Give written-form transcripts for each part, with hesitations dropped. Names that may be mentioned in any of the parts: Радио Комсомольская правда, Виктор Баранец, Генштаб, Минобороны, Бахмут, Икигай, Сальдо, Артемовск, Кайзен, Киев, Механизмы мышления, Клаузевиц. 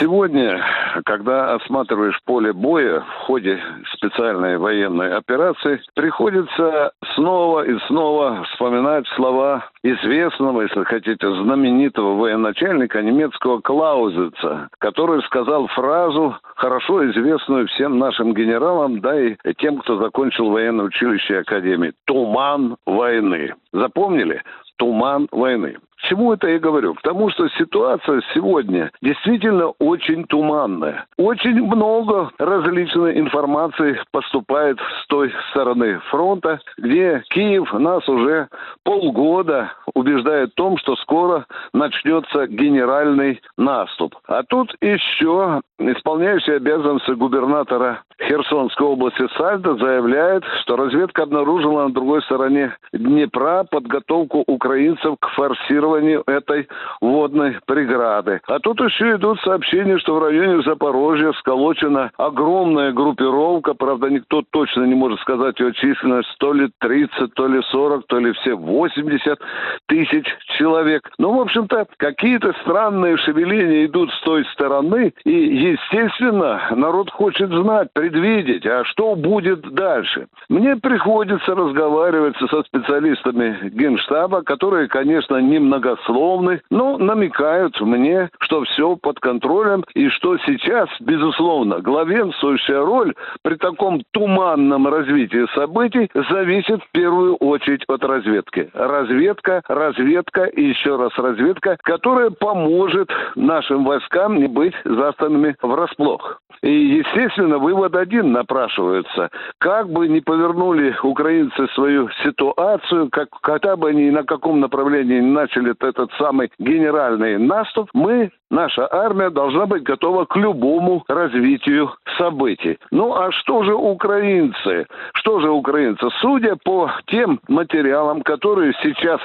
Сегодня, когда осматриваешь поле боя в ходе специальной военной операции, приходится снова и снова вспоминать слова известного, если хотите, знаменитого военачальника немецкого Клаузевица, который сказал фразу, хорошо известную всем нашим генералам, да и тем, кто закончил военное училище и академии. «Туман войны». Запомнили? «Туман войны». К чему это я говорю? К тому, что ситуация сегодня действительно очень туманная. Очень много различной информации поступает с той стороны фронта, где Киев нас уже полгода убеждает в том, что скоро начнется генеральный наступ. А тут еще исполняющий обязанности губернатора Херсонской области Сальдо заявляет, что разведка обнаружила на другой стороне Днепра подготовку украинцев к форсированию этой водной преграды. А тут еще идут сообщения, что в районе Запорожья сколочена огромная группировка, правда, никто точно не может сказать ее численность, то ли 30, то ли 40, то ли все 80 тысяч человек. Ну, в общем-то, какие-то странные шевеления идут с той стороны, и, естественно, народ хочет знать, предвидеть, а что будет дальше. Мне приходится разговаривать со специалистами Генштаба, которые, конечно, немногословны, но намекают мне, что все под контролем и что сейчас, безусловно, главенствующая роль при таком туманном развитии событий зависит в первую очередь от разведки. Разведка и еще раз разведка, которая поможет нашим войскам не быть застанными врасплох. И, естественно, вывод один напрашивается. Как бы ни повернули украинцы свою ситуацию, когда бы они на каком направлении не начали этот самый генеральный наступ, наша армия должна быть готова к любому развитию событий. Ну а что же украинцы? Судя по тем материалам, которые сейчас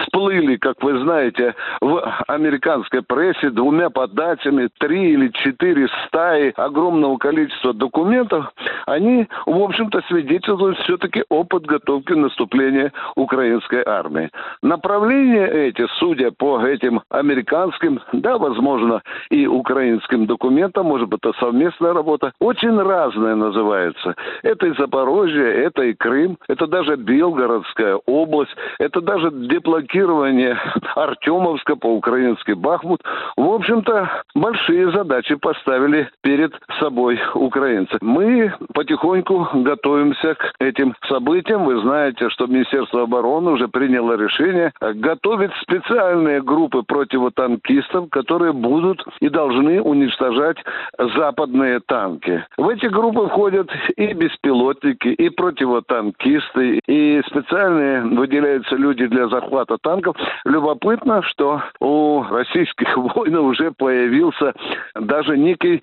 всплыли, как вы знаете, в американской прессе двумя подачами, 3 или 4 стаи огромного количества документов, они, в общем-то, свидетельствуют все-таки о подготовке наступления украинской армии. Направления эти, судя по этим американским, возможно, и украинским документам, может быть, это совместная работа, очень разная называется. Это и Запорожье, это и Крым, это даже Белгородская область, это даже деблокирование Артемовска по-украински Бахмут. В общем-то, большие задачи поставили перед собой украинцы. Мы потихоньку готовимся к этим событиям. Вы знаете, что Министерство обороны уже приняло решение готовить специальные группы противотанкистов, которые будут и должны уничтожать западные танки. В эти группы входят и беспилотники, и противотанкисты, и специальные выделяются люди для захвата танков. Любопытно, что у российских войн уже появился даже некий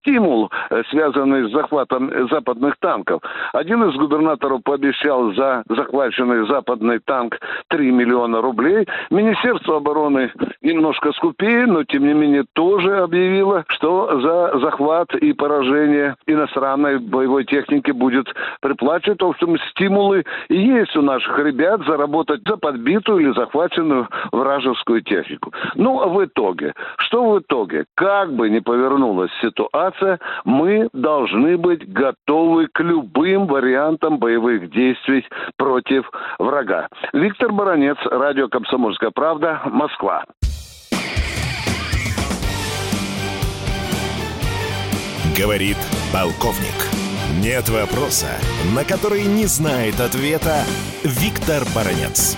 стимул, связанный с захватом западных танков. Один из губернаторов пообещал за захваченный западный танк 3 миллиона рублей. Министерство обороны немножко скупее, но тем не менее тоже объявило, что за захват и поражение иностранной боевой техники будет приплачивать. В общем, стимулы есть у наших ребят заработать за подбитую или захваченную вражескую технику. Ну, а в итоге? Что в итоге? Как бы ни повернулась ситуация, мы должны быть готовы к любым вариантам боевых действий против врага. Виктор Баранец, Радио Комсомольская правда, Москва. Говорит полковник. Нет вопроса, на который не знает ответа Виктор Баранец.